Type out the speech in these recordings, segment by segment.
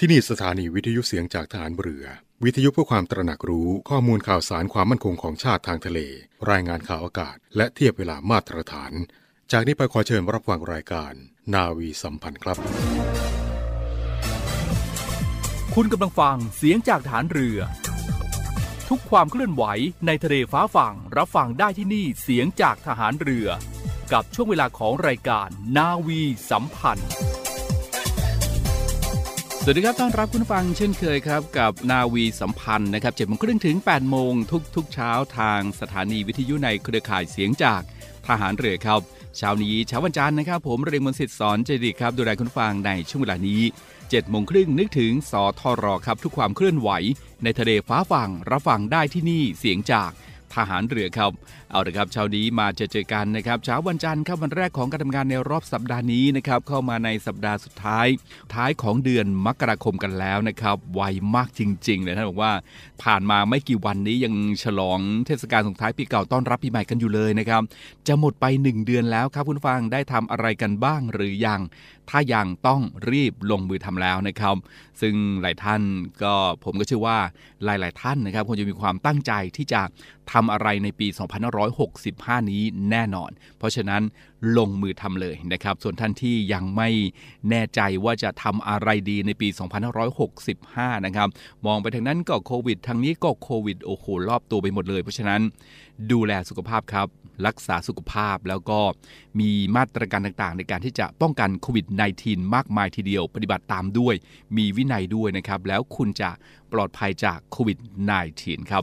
ที่นี่สถานีวิทยุเสียงจากทหารเรือวิทยุเพื่อความตระหนักรู้ข้อมูลข่าวสารความมั่นคงของชาติทางทะเลรายงานข่าวอากาศและเทียบเวลามาตรฐานจากนี้ไปขอเชิญรับฟังรายการนาวีสัมพันธ์ครับคุณกำลังฟังเสียงจากทหารเรือทุกความเคลื่อนไหวในทะเลฟ้าฝั่งรับฟังได้ที่นี่เสียงจากทหารเรือกับช่วงเวลาของรายการนาวีสัมพันธ์สวัสดีครับต้อนรับคุณฟังเช่นเคยครับกับนาวีสัมพันธ์นะครับ 7:30 ถึง 8:00 นทุกเช้าทางสถานีวิทยุในเครือข่ายเสียงจากทหารเรือครับเช้านี้เช้าวันจันทร์นะครับผมเริงมนต์สิทธิ์สอนเจดีครับดูแลคุณฟังในช่วงเวลานี้ 7:30 นนึกถึงสทรครับทุกความเคลื่อนไหวในทะเลฟ้าฝั่งรับฟังได้ที่นี่เสียงจากทหารเรือครับเอาละครับเช้านี้มาเจอกันนะครับเช้าวันจันทร์ครับวันแรกของการทำงานในรอบสัปดาห์นี้นะครับเข้ามาในสัปดาห์สุดท้ายของเดือนมกราคมกันแล้วนะครับไวมากจริงๆเลยท่านบอกว่าผ่านมาไม่กี่วันนี้ยังฉลองเทศกาลส่งท้ายปีเก่าต้อนรับปีใหม่กันอยู่เลยนะครับจะหมดไป1เดือนแล้วครับคุณฟังได้ทำอะไรกันบ้างหรือยังถ้ายังต้องรีบลงมือทำแล้วนะครับซึ่งหลายท่านก็ผมก็เชื่อว่าหลายๆท่านนะครับคงจะมีความตั้งใจที่จะทำอะไรในปี2565นี้แน่นอนเพราะฉะนั้นลงมือทำเลยนะครับส่วนท่านที่ยังไม่แน่ใจว่าจะทำอะไรดีในปี2565นะครับมองไปทางนั้นก็โควิดทางนี้ก็โควิดโอ้โหรอบตัวไปหมดเลยเพราะฉะนั้นดูแลสุขภาพครับรักษาสุขภาพแล้วก็มีมาตรการต่างๆในการที่จะป้องกันโควิด -19 มากมายทีเดียวปฏิบัติตามด้วยมีวินัยด้วยนะครับแล้วคุณจะปลอดภัยจากโควิด -19 ครับ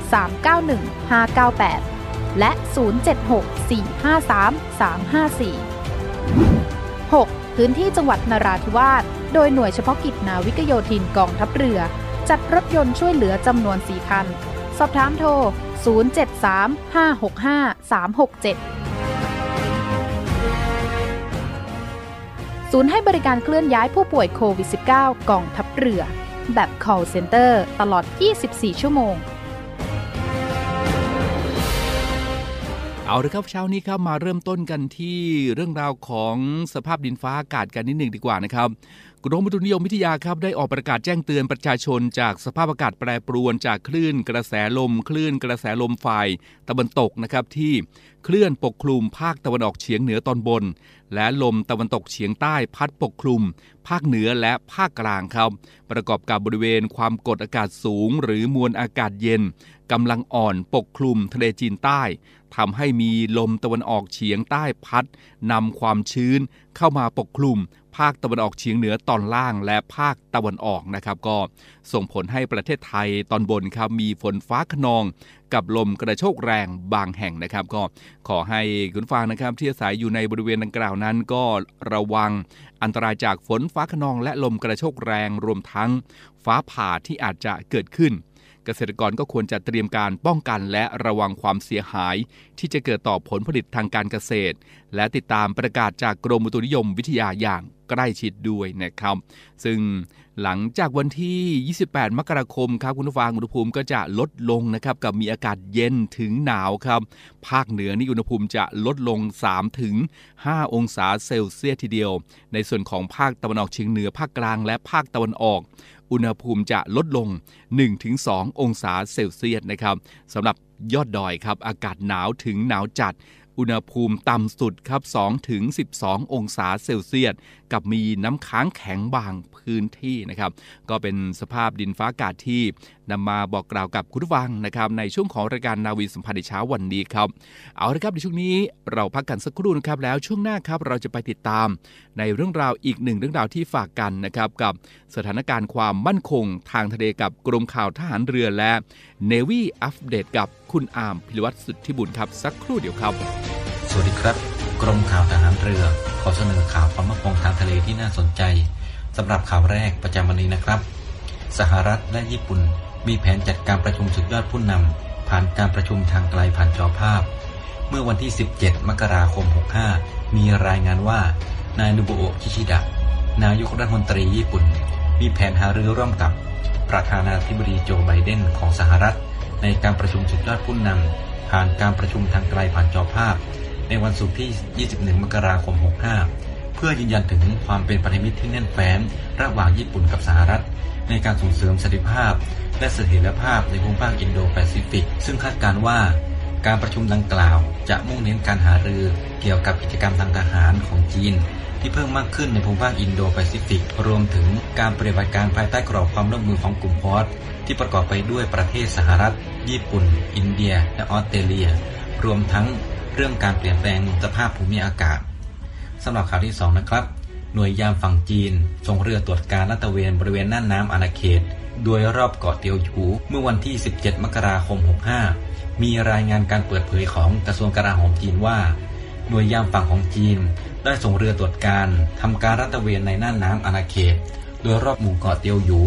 และ 076453354 6. พื้นที่จังหวัดนราธิวาสโดยหน่วยเฉพาะกิจนาวิกโยธินกองทัพเรือจัดรถยนต์ช่วยเหลือจำนวน4คันสอบถามโทร 073565367 ศูนย์ให้บริการเคลื่อนย้ายผู้ป่วยโควิด -19 กองทัพเรือแบบ Call Center ตลอด 24 ชั่วโมงเอาละครับเช้านี้ครับมาเริ่มต้นกันที่เรื่องราวของสภาพดินฟ้าอากาศกันนิดหนึ่งดีกว่านะครับกรมอุตุนิยมวิทยาครับได้ออกประกาศแจ้งเตือนประชาชนจากสภาพอากาศแปรปรวนจากคลื่นกระแสลมฝ่ายตะวันตกนะครับที่เคลื่อนปกคลุมภาคตะวันออกเฉียงเหนือตอนบนและลมตะวันตกเฉียงใต้พัดปกคลุมภาคเหนือและภาคกลางครับประกอบกับบริเวณความกดอากาศสูงหรือมวลอากาศเย็นกำลังอ่อนปกคลุมทะเลจีนใต้ทำให้มีลมตะวันออกเฉียงใต้พัดนำความชื้นเข้ามาปกคลุม ภาคตะวันออกเฉียงเหนือตอนล่างและภาคตะวันออกนะครับก็ส่งผลให้ประเทศไทยตอนบนครับมีฝนฟ้าคะนองกับลมกระโชกแรงบางแห่งนะครับก็ขอให้คุณฟังนะครับที่อาศัยอยู่ในบริเวณดังกล่าวนั้นก็ระวังอันตรายจากฝนฟ้าคะนองและลมกระโชกแรงรวมทั้งฟ้าผ่าที่อาจจะเกิดขึ้นเกษตรกรก็ควรจะเตรียมการป้องกันและระวังความเสียหายที่จะเกิดต่อผลผลิตทางการเกษตรและติดตามประกาศจากกรมอุตุนิยมวิทยาอย่างใกล้ชิดด้วยนะครับซึ่งหลังจากวันที่28มกราคมครับคุณผู้ฟังอุณหภูมิก็จะลดลงนะครับกับมีอากาศเย็นถึงหนาวครับภาคเหนือนี่อุณหภูมิจะลดลง 3-5 องศาเซลเซียสทีเดียวในส่วนของภาคตะวันออกเฉียงเหนือภาคกลางและภาคตะวันออกอุณหภูมิจะลดลง 1-2 องศาเซลเซียสนะครับสำหรับยอดดอยครับอากาศหนาวถึงหนาวจัดอุณหภูมิต่ำสุดครับ 2-12 องศาเซลเซียสกับมีน้ำค้างแข็งบางพื้นที่นะครับก็เป็นสภาพดินฟ้าอากาศที่นำมาบอกกล่าวกับคุณผู้ฟังนะครับในช่วงของรายการนาวีสัมพันธ์ในเช้าวันนี้ครับเอาละครับในช่วงนี้เราพักกันสักครู่นะครับแล้วช่วงหน้าครับเราจะไปติดตามในเรื่องราวอีกหนึ่งเรื่องราวที่ฝากกันนะครับกับสถานการณ์ความมั่นคงทางทะเลกับกรมข่าวทหารเรือและ Navy Update กับคุณอามพิรวัตรสุทธิบุญครับสักครู่เดียวครับสวัสดีครับกรมข่าวทหารเรือขอเสนอข่าวความมั่นคงทางทะเลที่น่าสนใจสำหรับข่าวแรกประจำวันนี้นะครับสหรัฐและญี่ปุ่นมีแผนจัดการประชุมสุดยอดผู้นำผ่านการประชุมทางไกลผ่านจอภาพเมื่อวันที่17มกราคม65มีรายงานว่านายโนบุโอะกิชิดะนายกรัฐมนตรีญี่ปุ่นมีแผนหารือร่วมกับประธานาธิบดีโจไบเดนของสหรัฐในการประชุมสุดยอดผู้นำผ่านการประชุมทางไกลผ่านจอภาพในวันศุกร์ที่21มกราคม65เพื่อยืนยันถึงความเป็นพันธมิตรที่แน่นแฟ้นระหว่างญี่ปุ่นกับสหรัฐในการส่งเสริมสันติภาพและเสถียรภาพในภูมิภาคอินโดแปซิฟิกซึ่งคาดการณ์ว่าการประชุมดังกล่าวจะมุ่งเน้นการหารือเกี่ยวกับกิจกรรมทางทหารของจีนที่เพิ่มมากขึ้นในภูมิภาคอินโดแปซิฟิกรวมถึงการปฏิบัติการภายใต้กรอบความร่วมมือของกลุ่มควอดที่ประกอบไปด้วยประเทศสหรัฐญี่ปุ่นอินเดียและออสเตรเลียรวมทั้งเรื่องการเปลี่ยนแปลงสภาพภูมิอากาศสำหรับข่าวที่2นะครับหน่วยยามฝั่งจีนส่งเรือตรวจการลาดตระเวนบริเวณน่านน้ำอาณาเขตโดยรอบเกาะเตียวหยูเมื่อวันที่17มกราคม65มีรายงานการเปิดเผยของกระทรวงกลาโหมจีนว่าหน่วยยามฝั่งของจีนได้ส่งเรือตรวจการทำการลาดตระเวนในน่านน้ำอาณาเขตโดยรอบหมู่เกาะเตียวหยู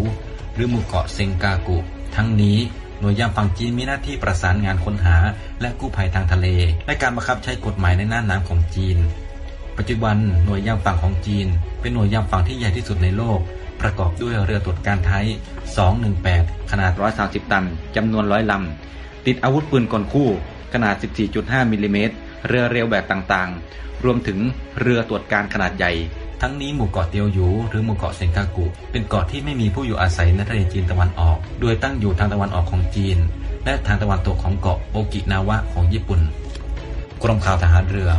หรือหมู่เกาะเซงกากุทั้งนี้หน่วยยามฝั่งจีนมีหน้าที่ประสานงานค้นหาและกู้ภัยทางทะเลและการบังคับใช้กฎหมายในน่านน้ำของจีนปัจจุบันหน่วยยามฝั่งของจีนเป็นหน่วยยามฝั่งที่ใหญ่ที่สุดในโลกประกอบด้วยเรือตรวจการไทย218ขนาด130ตันจำนวน100ลำติดอาวุธปืนกลคู่ขนาด 14.5 มิลลิเมตรเรือเร็วแบบต่างๆรวมถึงเรือตรวจการขนาดใหญ่ทั้งนี้หมู่เกาะเตียวหยูหรือหมู่เกาะเซงกากุเป็นเกาะที่ไม่มีผู้อยู่อาศัยในทะเลจีนตะวันออกโดยตั้งอยู่ทางตะวันออกของจีนและทางตะวันตกของเกาะโอกินาวะของญี่ปุ่นกรมข่าวทหารเรือ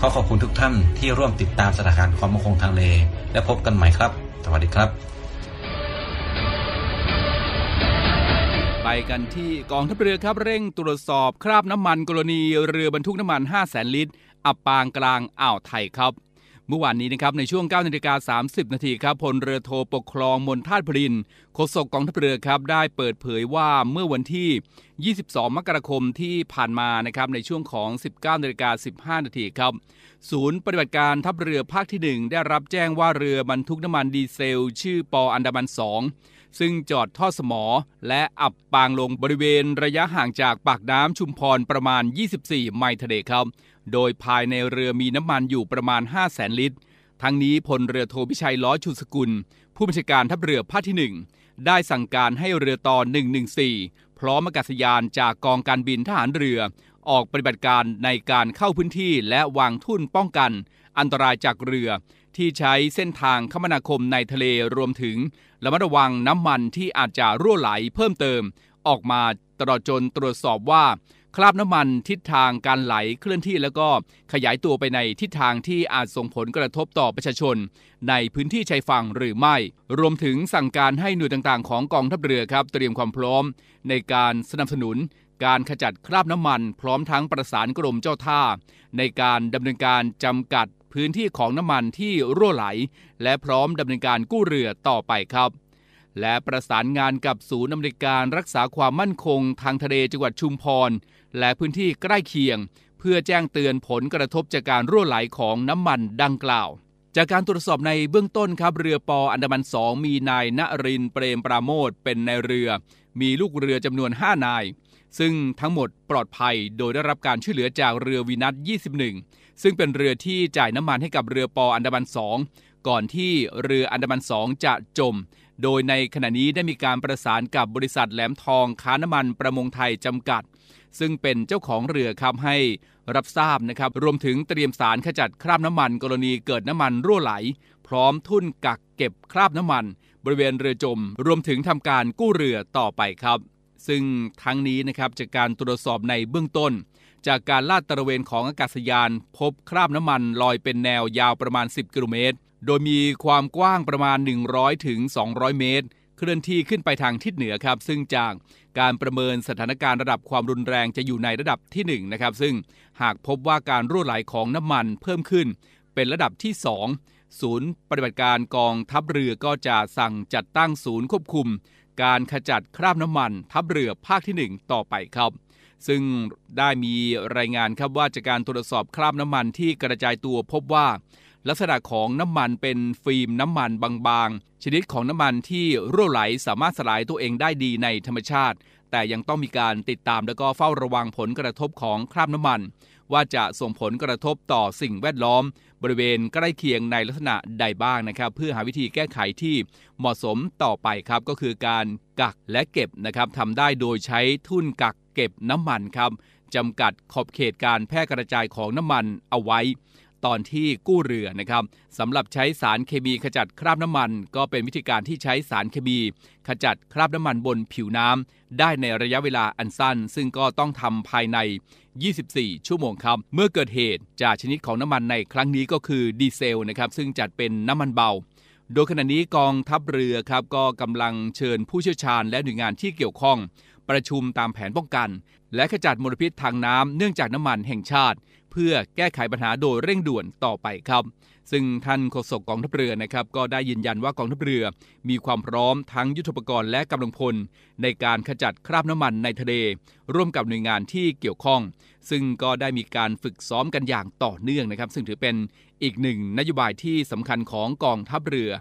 ขอขอบคุณทุกท่านที่ร่วมติดตามสถานการณ์ความมั่นคงทางทะเลและพบกันใหม่ครับสวัสดีครับไปกันที่กองทัพเรือครับเร่งตรวจสอบคราบน้ำมันกรณีเรือบรรทุกน้ำมัน 500,000 ลิตรอับปางกลางอ่าวไทยครับเมื่อวานนี้นะครับในช่วง 9:30 น.ครับพลเรือโทปกครองมนทาสพลินโฆษกกองทัพเรือครับได้เปิดเผยว่าเมื่อวันที่22มกราคมที่ผ่านมานะครับในช่วงของ 19:15 น.ครับศูนย์ปฏิบัติการทัพเรือภาคที่1ได้รับแจ้งว่าเรือบรรทุกน้ำมันดีเซลชื่อปออันดามัน2ซึ่งจอดท่อสมอและอับปางลงบริเวณระยะห่างจากปากน้ำชุมพรประมาณ24ไมล์ทะเลครับโดยภายในเรือมีน้ำมันอยู่ประมาณ 500,000 ลิตรทั้งนี้พลเรือโทพิชัยล้อชูสกุลผู้บัญชาการทัพเรือภาคที่1ได้สั่งการให้เรือต่อ114พร้อมอากาศยานจากกองการบินทหารเรือออกปฏิบัติการในการเข้าพื้นที่และวางทุ่นป้องกันอันตรายจากเรือที่ใช้เส้นทางคมนาคมในทะเลรวมถึงระมัดระวังน้ำมันที่อาจจะรั่วไหลเพิ่มเติมออกมาตลอดจนตรวจสอบว่าคราบน้ำมันทิศทางการไหลเคลื่อนที่แล้วก็ขยายตัวไปในทิศทางที่อาจส่งผลกระทบต่อประชาชนในพื้นที่ชายฝั่งหรือไม่รวมถึงสั่งการให้หน่วยต่างๆของกองทัพเรือครับเตรียมความพร้อมในการสนับสนุน การขจัดคราบน้ำมันพร้อมทั้งประสานกรมเจ้าท่าในการดำเนินการจำกัดพื้นที่ของน้ำมันที่รั่วไหลและพร้อมดำเนินการกู้เรือต่อไปครับและประสานงานกับศูนย์อำนวยการรักษาความมั่นคงทางทะเลจังหวัดชุมพรและพื้นที่ใกล้เคียงเพื่อแจ้งเตือนผลกระทบจากการรั่วไหลของน้ำมันดังกล่าวจากการตรวจสอบในเบื้องต้นครับเรือปออันดามัน2มีนายณรินทร์เปรมปราโมทเป็นนายเรือมีลูกเรือจำนวน5นายซึ่งทั้งหมดปลอดภัยโดยได้รับการช่วยเหลือจากเรือวีนัส21ซึ่งเป็นเรือที่จ่ายน้ำมันให้กับเรือปออันดามัน2ก่อนที่เรืออันดามัน2จะจมโดยในขณะนี้ได้มีการประสานกับบริษัทแหลมทองค้าน้ำมันประมงไทยจำกัดซึ่งเป็นเจ้าของเรือครับให้รับทราบนะครับรวมถึงเตรียมสารขจัดคราบน้ำมันกรณีเกิดน้ำมันรั่วไหลพร้อมทุ่นกักเก็บคราบน้ำมันบริเวณเรือจมรวมถึงทำการกู้เรือต่อไปครับซึ่งทั้งนี้นะครับจากการตรวจสอบในเบื้องต้นจากการลาดตระเวนของอากาศยานพบคราบน้ำมันลอยเป็นแนวยาวประมาณ10กิโลเมตรโดยมีความกว้างประมาณ 100-200 เมตรเคลื่อนที่ขึ้นไปทางทิศเหนือครับซึ่งจากการประเมินสถานการณ์ระดับความรุนแรงจะอยู่ในระดับที่1นะครับซึ่งหากพบว่าการรั่วไหลของน้ำมันเพิ่มขึ้นเป็นระดับที่2ศูนย์ปฏิบัติการกองทัพเรือก็จะสั่งจัดตั้งศูนย์ควบคุมการขจัดคราบน้ำมันทัพเรือภาคที่1ต่อไปครับซึ่งได้มีรายงานครับว่าจากการตรวจสอบคราบน้ำมันที่กระจายตัวพบว่าลักษณะของน้ำมันเป็นฟิล์มน้ำมันบางๆชนิดของน้ำมันที่รั่วไหลสามารถสลายตัวเองได้ดีในธรรมชาติแต่ยังต้องมีการติดตามและก็เฝ้าระวังผลกระทบของคราบน้ำมันว่าจะส่งผลกระทบต่อสิ่งแวดล้อมบริเวณใกล้เคียงในลักษณะใดบ้างนะครับเพื่อหาวิธีแก้ไขที่เหมาะสมต่อไปครับก็คือการกักและเก็บนะครับทำได้โดยใช้ทุ่นกักเก็บน้ำมันครับจำกัดขอบเขตการแพร่กระจายของน้ำมันเอาไว้ตอนที่กู้เรือนะครับสำหรับใช้สารเคมีขจัดคราบน้ำมันก็เป็นวิธีการที่ใช้สารเคมีขจัดคราบน้ำมันบนผิวน้ำได้ในระยะเวลาอันสั้นซึ่งก็ต้องทำภายใน24ชั่วโมงครับเมื่อเกิดเหตุจากชนิดของน้ำมันในครั้งนี้ก็คือดีเซลนะครับซึ่งจัดเป็นน้ำมันเบาโดยขณะนี้กองทัพเรือครับก็กำลังเชิญผู้เชี่ยวชาญและหน่วยงานที่เกี่ยวข้องประชุมตามแผนป้องกันและขจัดมลพิษทางน้ำเนื่องจากน้ำมันแห่งชาติเพื่อแก้ไขปัญหาโดยเร่งด่วนต่อไปครับซึ่งท่านโฆษกกองทัพเรือนะครับก็ได้ยืนยันว่ากองทัพเรือมีความพร้อมทั้งยุทโธปกรณ์และกำลังพลในการขจัดคราบน้ำมันในทะเลร่วมกับหน่วยงานที่เกี่ยวข้องซึ่งก็ได้มีการฝึกซ้อมกันอย่างต่อเนื่องนะครับซึ่งถือเป็นอีกหนึ่งนโยบายที่สำคัญของกองทัพเรือ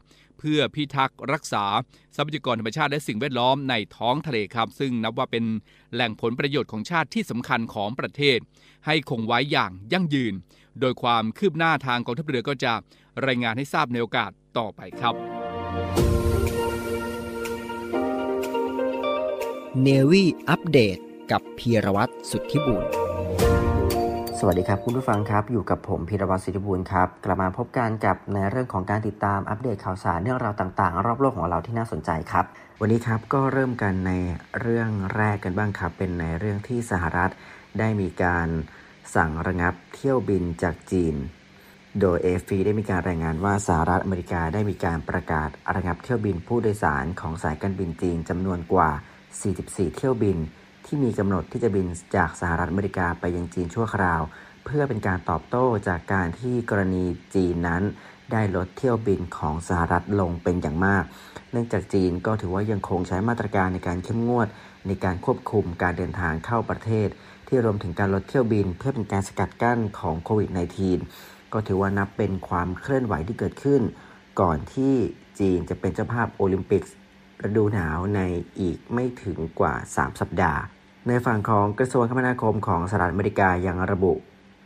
เพื่อพิทักษ์รักษาทรัพยากรธรรมชาติและสิ่งแวดล้อมในท้องทะเลครับซึ่งนับว่าเป็นแหล่งผลประโยชน์ของชาติที่สำคัญของประเทศให้คงไว้อย่างยั่งยืนโดยความคืบหน้าทางกองทัพเรือก็จะรายงานให้ทราบในโอกาสต่อไปครับ Navy Update กับพีรวัตรสุทธิบุญสวัสดีครับคุณผู้ฟังครับอยู่กับผมพีรวัตรสุทธิบุญครับกลับมาพบกันกับในเรื่องของการติดตามอัปเดตข่าวสารเรื่องราวต่างๆรอบโลกของเราที่น่าสนใจครับวันนี้ครับก็เริ่มกันในเรื่องแรกกันบ้างครับเป็นในเรื่องที่สหรัฐได้มีการสั่งระงับเที่ยวบินจากจีนโดย AFP ได้มีการรายงานว่าสหรัฐอเมริกาได้มีการประกาศระงับเที่ยวบินผู้โดยสารของสายการบินจีนจำนวนกว่า44เที่ยวบินที่มีกำหนดที่จะบินจากสหรัฐอเมริกาไปยังจีนชั่วคราวเพื่อเป็นการตอบโต้จากการที่กรณีจีนนั้นได้ลดเที่ยวบินของสหรัฐลงเป็นอย่างมากเนื่องจากจีนก็ถือว่ายังคงใช้มาตรการในการเข้มงวดในการควบคุมการเดินทางเข้าประเทศที่รวมถึงการลดเที่ยวบินเพื่อเป็นการสกัดกั้นของโควิด -19 ก็ถือว่านับเป็นความเคลื่อนไหวที่เกิดขึ้นก่อนที่จีนจะเป็นเจ้าภาพโอลิมปิกฤดูหนาวในอีกไม่ถึงกว่า3สัปดาห์ในฝั่งของกระทรวงคมนาคมของสหรัฐอเมริกายังระบุ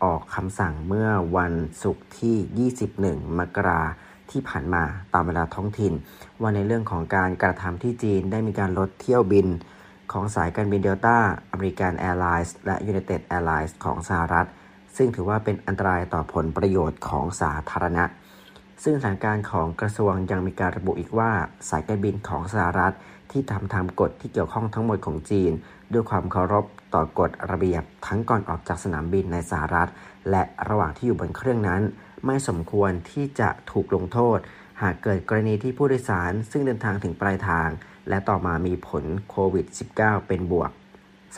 ออกคำสั่งเมื่อวันศุกร์ที่21มกราคมที่ผ่านมาตามเวลาท้องถิ่นว่าในเรื่องของการกระทำที่จีนได้มีการลดเที่ยวบินของสายการบินเดลต้าอเมริกันแอร์ไลน์และยูไนเต็ดแอร์ไลน์ของสหรัฐซึ่งถือว่าเป็นอันตรายต่อผลประโยชน์ของสาธารณะซึ่งทางการของกระทรวงยังมีการระบุอีกว่าสายการบินของสหรัฐที่ทำกฎที่เกี่ยวข้องทั้งหมดของจีนด้วยความเคารพต่อกฎระเบียบทั้งก่อนออกจากสนามบินในสหรัฐและระหว่างที่อยู่บนเครื่องนั้นไม่สมควรที่จะถูกลงโทษหากเกิดกรณีที่ผู้โดยสารซึ่งเดินทางถึงปลายทางและต่อมามีผลโควิด-19 เป็นบวก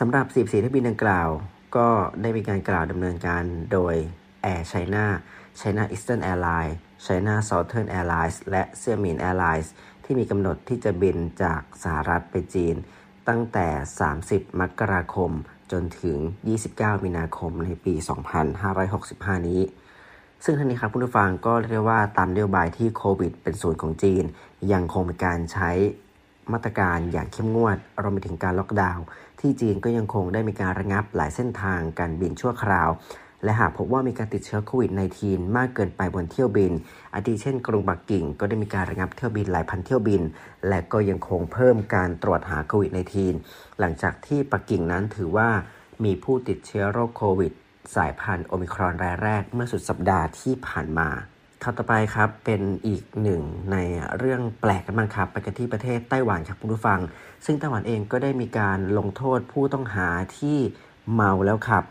สำหรับ14เที่ยวบินดังกล่าวก็ได้มีการกล่าวดำเนินการโดย Air China, China Eastern Airlines, China Southern Airlines และ Xiamen Airlines ที่มีกำหนดที่จะบินจากสหรัฐไปจีนตั้งแต่30มกราคมจนถึง29มีนาคมในปี2565นี้ซึ่งท่านนี้ครับผู้ฟังก็เรียกว่าตามนโยบายที่โควิดเป็นศูนย์ของจีนยังคงมีการใช้มาตรการอย่างเข้มงวดรวมไปถึงการล็อกดาวน์ที่จีนก็ยังคงได้มีการระงับหลายเส้นทางการบินชั่วคราวและหากพบว่ามีการติดเชื้อโควิด -19 มากเกินไปบนเที่ยวบินอาทิเช่นกรุงปักกิ่งก็ได้มีการระงับเที่ยวบินหลายพันเที่ยวบินและก็ยังคงเพิ่มการตรวจหาโควิด -19 หลังจากที่ปักกิ่งนั้นถือว่ามีผู้ติดเชื้อโรคโควิดสายพันธุ์โอมิครอนรายแรกเมื่อสุดสัปดาห์ที่ผ่านมาข่าวต่อไปครับเป็นอีกหนึ่งในเรื่องแปลกกันบ้างครับไปกันที่ประเทศไต้หวันครับคุณผู้ฟังซึ่งไต้หวันเองก็ได้มีการลงโทษผู้ต้องหาที่เมาแล้วขับ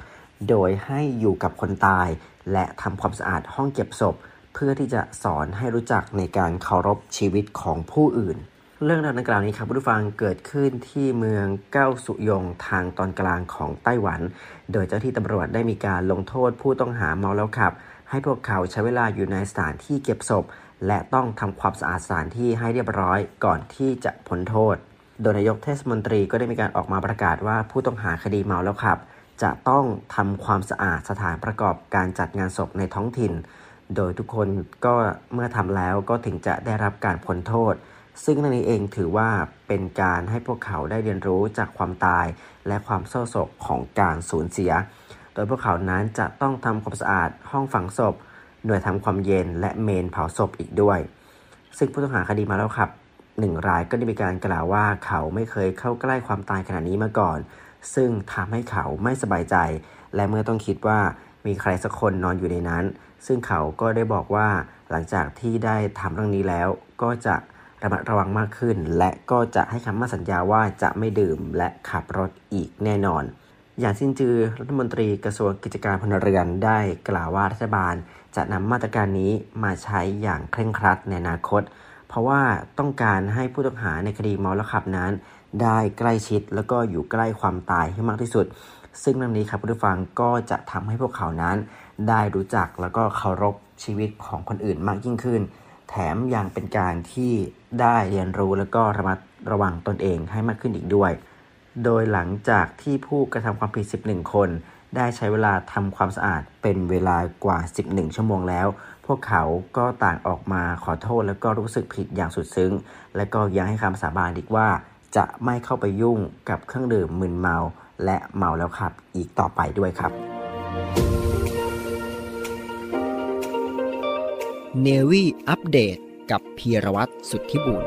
โดยให้อยู่กับคนตายและทำความสะอาดห้องเก็บศพเพื่อที่จะสอนให้รู้จักในการเคารพชีวิตของผู้อื่นเรื่องราวดังกล่าวนี้ครับผู้ฟังเกิดขึ้นที่เมืองเก้าสุยงทางตอนกลางของไต้หวันโดยเจ้าที่ตำรวจได้มีการลงโทษผู้ต้องหาเมาแล้วขับให้พวกเขาใช้เวลาอยู่ในสถานที่เก็บศพและต้องทำความสะอาดสถานที่ให้เรียบร้อยก่อนที่จะพ้นโทษโดยนายกเทศมนตรีก็ได้มีการออกมาประกาศว่าผู้ต้องหาคดีเมาแล้วขับจะต้องทำความสะอาดสถานประกอบการจัดงานศพในท้องถิ่นโดยทุกคนก็เมื่อทำแล้วก็ถึงจะได้รับการพ้นโทษซึ่งนั่นนี้เองถือว่าเป็นการให้พวกเขาได้เรียนรู้จากความตายและความเศร้าโศกของการสูญเสียโดยพวกเขานั้นจะต้องทำความสะอาดห้องฝังศพหน่วยทำความเย็นและเมนเผาศพอีกด้วยซึ่งผู้ต้องหาคดีมาแล้วครับ1รายก็ได้มีการกล่าวว่าเขาไม่เคยเข้าใกล้ความตายขนาดนี้มาก่อนซึ่งทำให้เขาไม่สบายใจและเมื่อต้องคิดว่ามีใครสักคนนอนอยู่ในนั้นซึ่งเขาก็ได้บอกว่าหลังจากที่ได้ทำเรื่องนี้แล้วก็จะระมัดระวังมากขึ้นและก็จะให้คำมั่นสัญญาว่าจะไม่ดื่มและขับรถอีกแน่นอนอย่างซินจือรัฐมนตรีกระทรวงกิจการพลเรือนได้กล่าวว่ารัฐบาลจะนำมาตรการนี้มาใช้อย่างเคร่งครัดในอนาคตเพราะว่าต้องการให้ผู้ต้องหาในคดีเมาแล้วขับนั้นได้ใกล้ชิดแล้วก็อยู่ใกล้ความตายให้มากที่สุดซึ่งเรื่องนี้ครับผู้ฟังก็จะทำให้พวกเขานั้นได้รู้จักแล้วก็เคารพชีวิตของคนอื่นมากยิ่งขึ้นแถมยังเป็นการที่ได้เรียนรู้แล้วก็ระมัดระวังตนเองให้มากขึ้นอีกด้วยโดยหลังจากที่ผู้กระทำความผิด11คนได้ใช้เวลาทำความสะอาดเป็นเวลากว่า11ชั่วโมงแล้วพวกเขาก็ต่างออกมาขอโทษแล้วก็รู้สึกผิดอย่างสุดซึ้งและก็ยังให้คำสาบานอีกว่าจะไม่เข้าไปยุ่งกับเครื่องดื่มมึนเมาและเมาแล้วขับอีกต่อไปด้วยครับ Navy อัปเดตกับพีรวัตรสุทธิบุญ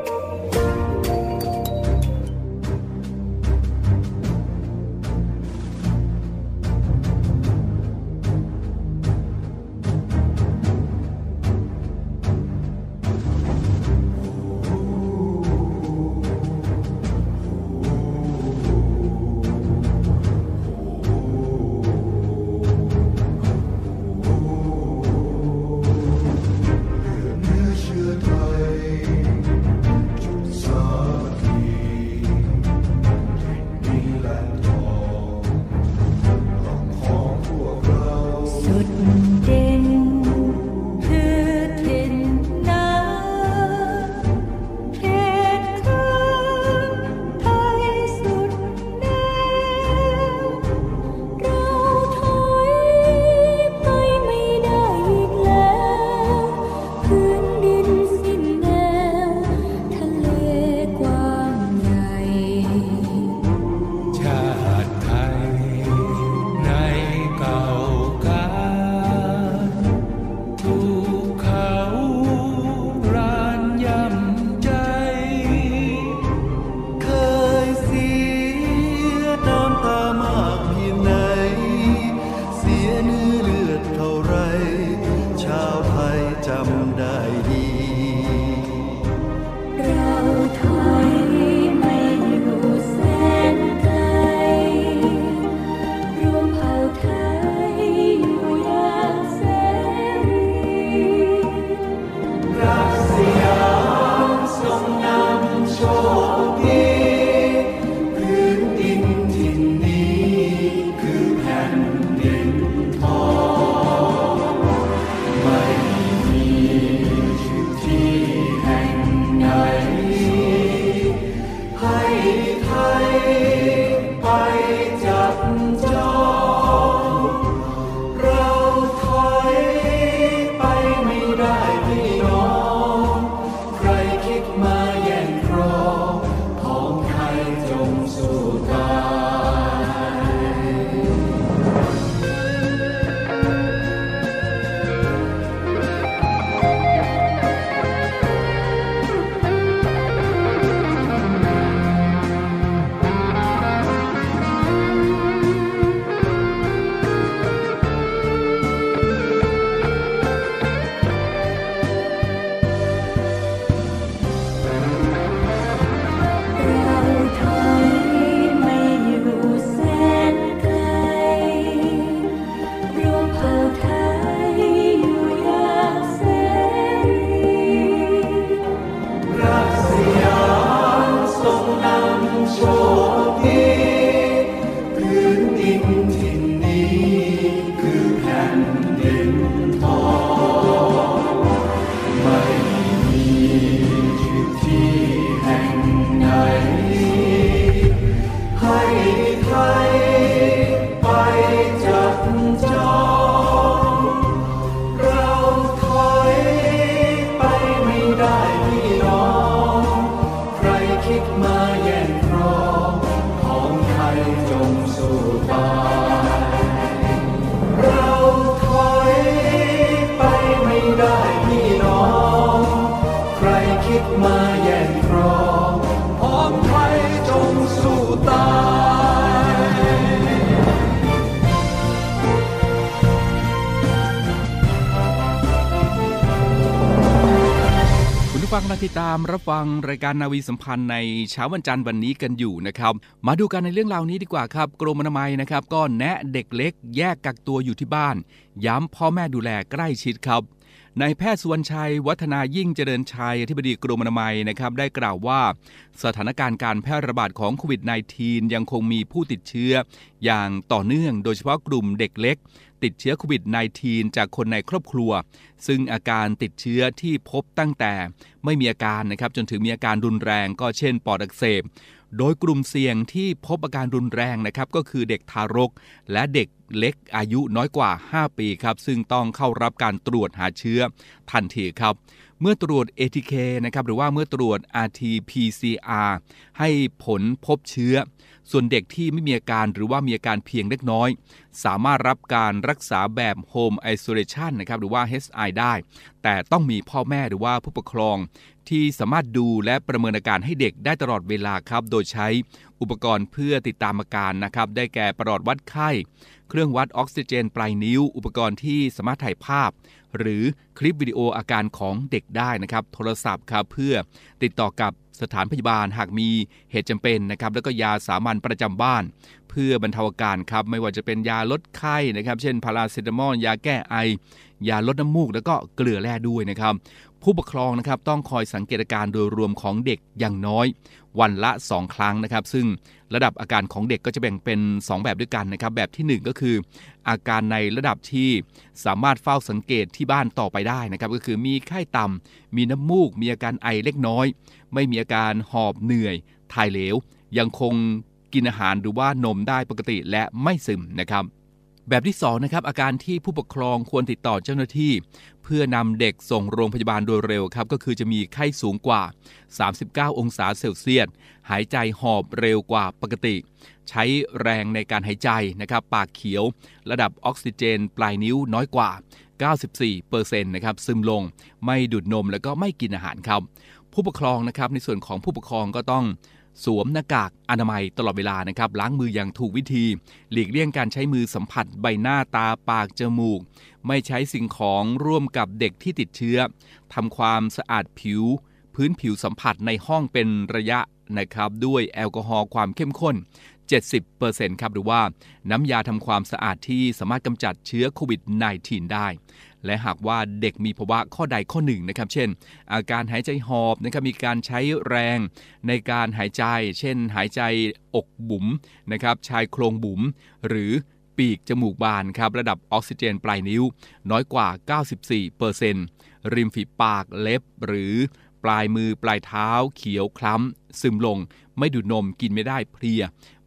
ติดตามรับฟังรายการนาวีสัมพันธ์ในเช้าวันจันทร์วันนี้กันอยู่นะครับมาดูกันในเรื่องราวนี้ดีกว่าครับกรมอนามัยนะครับก็แนะเด็กเล็กแยกกักตัวอยู่ที่บ้านย้ำพ่อแม่ดูแลใกล้ชิดครับนายแพทย์สุวรรณชัยวัฒนายิ่งเจริญชัยอธิบดีกรมอนามัยนะครับได้กล่าวว่าสถานการณ์การแพร่ระบาดของโควิด -19 ยังคงมีผู้ติดเชื้ออย่างต่อเนื่องโดยเฉพาะกลุ่มเด็กเล็กติดเชื้อโควิด -19 จากคนในครอบครัวซึ่งอาการติดเชื้อที่พบตั้งแต่ไม่มีอาการนะครับจนถึงมีอาการรุนแรงก็เช่นปอดอักเสบโดยกลุ่มเสี่ยงที่พบอาการรุนแรงนะครับก็คือเด็กทารกและเด็กเล็กอายุน้อยกว่า5ปีครับซึ่งต้องเข้ารับการตรวจหาเชื้อทันทีครับเมื่อตรวจ ATK นะครับหรือว่าเมื่อตรวจ RT-PCR ให้ผลพบเชื้อส่วนเด็กที่ไม่มีอาการหรือว่ามีอาการเพียงเล็กน้อยสามารถรับการรักษาแบบ Home Isolation นะครับหรือว่า HI ได้แต่ต้องมีพ่อแม่หรือว่าผู้ปกครองที่สามารถดูและประเมินอาการให้เด็กได้ตลอดเวลาครับโดยใช้อุปกรณ์เพื่อติดตามอาการนะครับได้แก่ประหลอดวัดไข้เครื่องวัดออกซิเจนปลายนิ้วอุปกรณ์ที่สามารถถ่ายภาพหรือคลิปวิดีโออาการของเด็กได้นะครับโทรศัพท์ครับเพื่อติดต่อกับสถานพยาบาลหากมีเหตุจำเป็นนะครับแล้วก็ยาสามัญประจำบ้านเพื่อบรรเทาอาการครับไม่ว่าจะเป็นยาลดไข้นะครับเช่นพาราเซตามอลยาแก้ไอยาลดน้ำมูกแล้วก็เกลือแร่ด้วยนะครับผู้ปกครองนะครับต้องคอยสังเกตอาการโดยรวมของเด็กอย่างน้อยวันละ2ครั้งนะครับซึ่งระดับอาการของเด็กก็จะแบ่งเป็น2แบบด้วยกันนะครับแบบที่1ก็คืออาการในระดับที่สามารถเฝ้าสังเกตที่บ้านต่อไปได้นะครับก็คือมีไข้ต่ำมีน้ำมูกมีอาการไอเล็กน้อยไม่มีอาการหอบเหนื่อยถ่ายเหลวยังคงกินอาหารหรือว่านมได้ปกติและไม่ซึมนะครับแบบที่2นะครับอาการที่ผู้ปกครองควรติดต่อเจ้าหน้าที่เพื่อนำเด็กส่งโรงพยาบาลโดยเร็วครับก็คือจะมีไข้สูงกว่า39องศาเซลเซียสหายใจหอบเร็วกว่าปกติใช้แรงในการหายใจนะครับปากเขียวระดับออกซิเจนปลายนิ้วน้อยกว่า94% นะครับซึมลงไม่ดูดนมแล้วก็ไม่กินอาหารครับผู้ปกครองนะครับในส่วนของผู้ปกครองก็ต้องสวมหน้ากากอนามัยตลอดเวลานะครับล้างมืออย่างถูกวิธีหลีกเลี่ยงการใช้มือสัมผัสใบหน้าตาปากจมูกไม่ใช้สิ่งของร่วมกับเด็กที่ติดเชื้อทำความสะอาดผิวพื้นผิวสัมผัสในห้องเป็นระยะนะครับด้วยแอลกอฮอล์ความเข้มข้น 70% ครับหรือว่าน้ำยาทำความสะอาดที่สามารถกำจัดเชื้อโควิด -19 ได้และหากว่าเด็กมีภาวะข้อใดข้อหนึ่งนะครับเช่นอาการหายใจหอบนะครับมีการใช้แรงในการหายใจเช่นหายใจอกบุ๋มนะครับชายโครงบุ๋มหรือปีกจมูกบานครับระดับออกซิเจนปลายนิ้วน้อยกว่า 94% ริมฝีปากเล็บหรือปลายมือปลายเท้าเขียวคล้ำซึมลงไม่ดูดนมกินไม่ได้เพลีย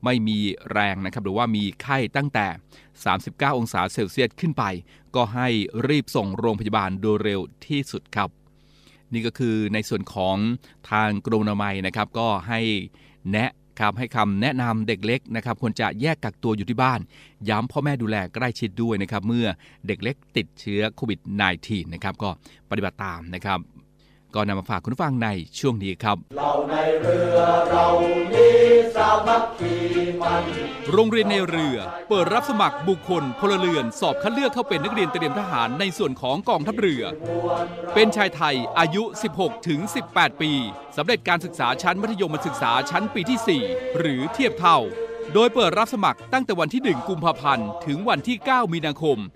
ไม่มีแรงนะครับหรือว่ามีไข้ตั้งแต่39องศาเซลเซียสขึ้นไปก็ให้รีบส่งโรงพยาบาลโดยเร็วที่สุดครับนี่ก็คือในส่วนของทางกรมอนามัยนะครับก็ให้แนะครับให้คำแนะนำเด็กเล็กนะครับควรจะแยกกักตัวอยู่ที่บ้านย้ำพ่อแม่ดูแลใกล้ชิดด้วยนะครับเมื่อเด็กเล็กติดเชื้อโควิด -19 นะครับก็ปฏิบัติตามนะครับก็นำมาฝากคุณผู้ฟังในช่วงนี้ครับเราในเรือเรามีสามัคคีมันโรงเรียนในเรือเปิดรับสมัครบุคคลพลเรือนสอบคัดเลือกเข้าเป็นนักเรียนเตรียมทหารในส่วนของกองทัพเรือเป็นชายไทยอายุ 16-18 ปีสำเร็จการศึกษาชั้นมัธยมศึกษาชั้นปีที่4หรือเทียบเท่าโดยเปิดรับสมัครตั้งแต่วันที่1กุมภาพันธ์ถึงวันที่9มีนาคม2565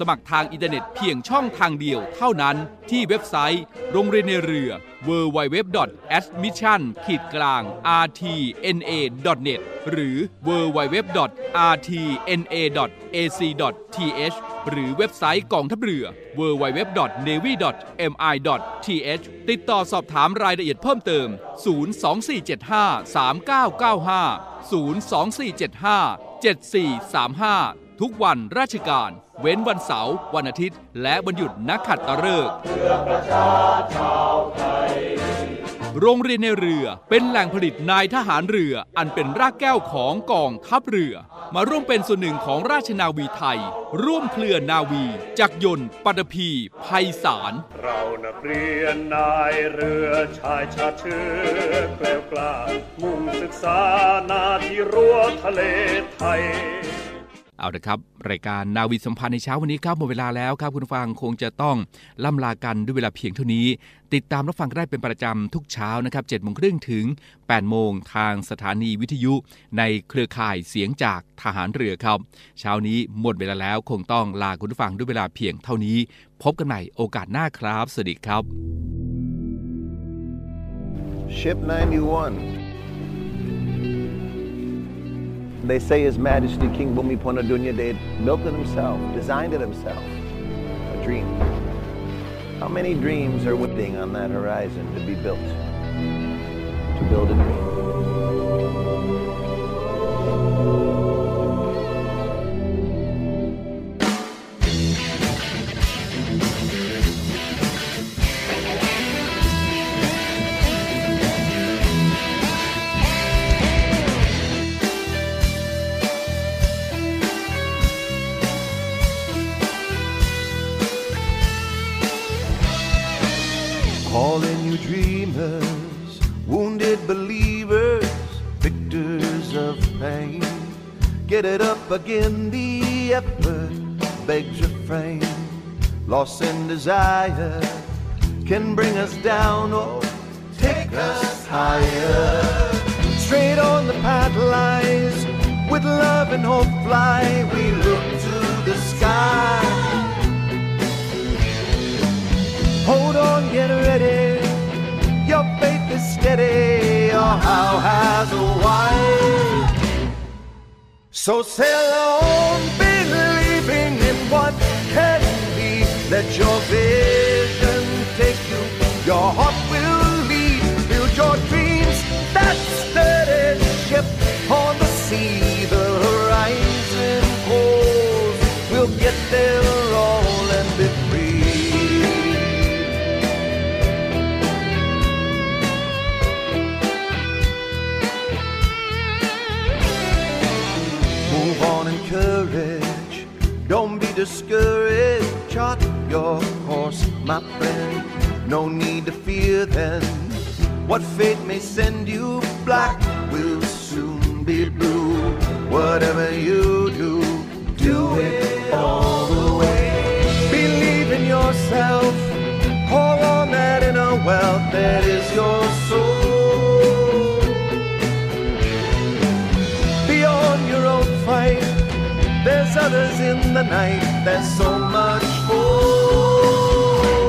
สมัครทางอินเทอร์เน็ตเพียงช่องทางเดียวเท่านั้นที่เว็บไซต์โรงเรียนในเรือ www.admission-rtna.net หรือ www.rtna.ac.th หรือเว็บไซต์กองทัพเรือ www.navy.mi.th ติดต่อสอบถามรายละเอียดเพิ่มเติม024753995 024757435 ทุกวันราชการเว้นวันเสาร์วันอาทิตย์และวันหยุดนักขัตฤกษ์โรงเรียนในเรือเป็นแหล่งผลิตนายทหารเรืออันเป็นรากแก้วของกองทัพเรือมาร่วมเป็นส่วนหนึ่งของราชนาวีไทยร่วมเครือนาวีจักรยนต์ปัตภีไพศาลเรานักเรียนนายเรือชายชาติเชื้อแกล้วกล้ามุ่งศึกษานาที่รั้วทะเลไทยเอาละครับรายการนาวีสัมพันธ์ในเช้าวันนี้ครับหมดเวลาแล้วครับคุณฟังคงจะต้องล่ำลากันด้วยเวลาเพียงเท่านี้ติดตามรับฟังได้เป็นประจำทุกเช้านะครับ7โมงครึ่งถึง8โมงทางสถานีวิทยุในเครือข่ายเสียงจากทหารเรือครับเช้านี้หมดเวลาแล้วคงต้องลาคุณผู้ฟังด้วยเวลาเพียงเท่านี้พบกันใหม่โอกาสหน้าครับสวัสดีครับ Ship 91They say His Majesty King Bhumibol Adunya, they built it himself, designed it himself, a dream. How many dreams are waiting on that horizon to be built, to build a dream? Calling you dreamers, wounded believers, victors of pain. Get it up again, the effort begs refrain. Loss and desire can bring us down or take us higher. Straight on the path lies, with love and hope fly, we look to the sky.Hold on, get ready, your faith is steady, your how has a why. So sail on, believing in what can be, let your vision take you, your heart will lead, build your dreams, that steady ship on the sea, the horizon calls, we'll get there all and be free.Courage, don't be discouraged, chart your course, my friend. No need to fear then, what fate may send you, black will soon be blue. Whatever you do, do it all the way. Believe in yourself, call on that inner wealth that is your soul. Be on your own fight.There's others in the night, there's so much more.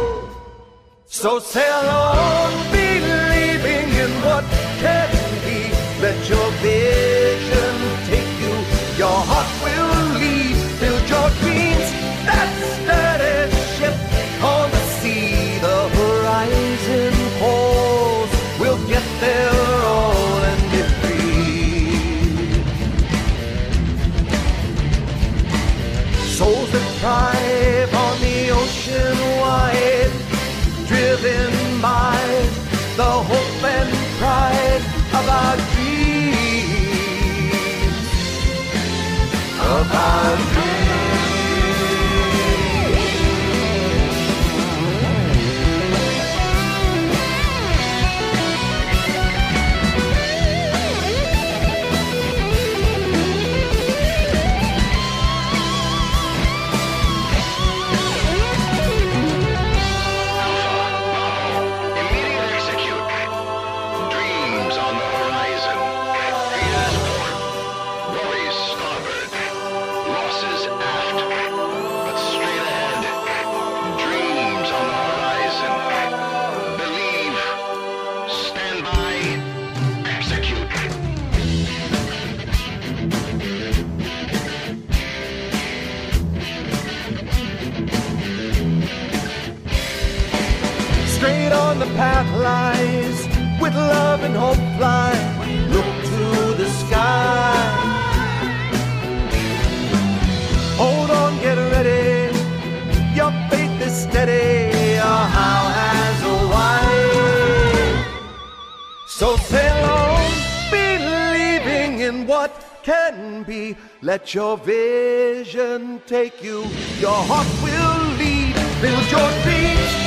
So sail on, believing in what can be. Let your vision take you, your heart will lead. Build your dreams, that steady ship on the sea. The horizon calls, we'll get there all and be free. drive on the ocean wide, driven by the hope and pride of our dreams, of our straight on the path lies, with love and hope fly, look to the sky. Hold on, get ready, your faith is steady, your how has a wide. So sail on, believing in what can be, let your vision take you, your heart will lead, build your dreams.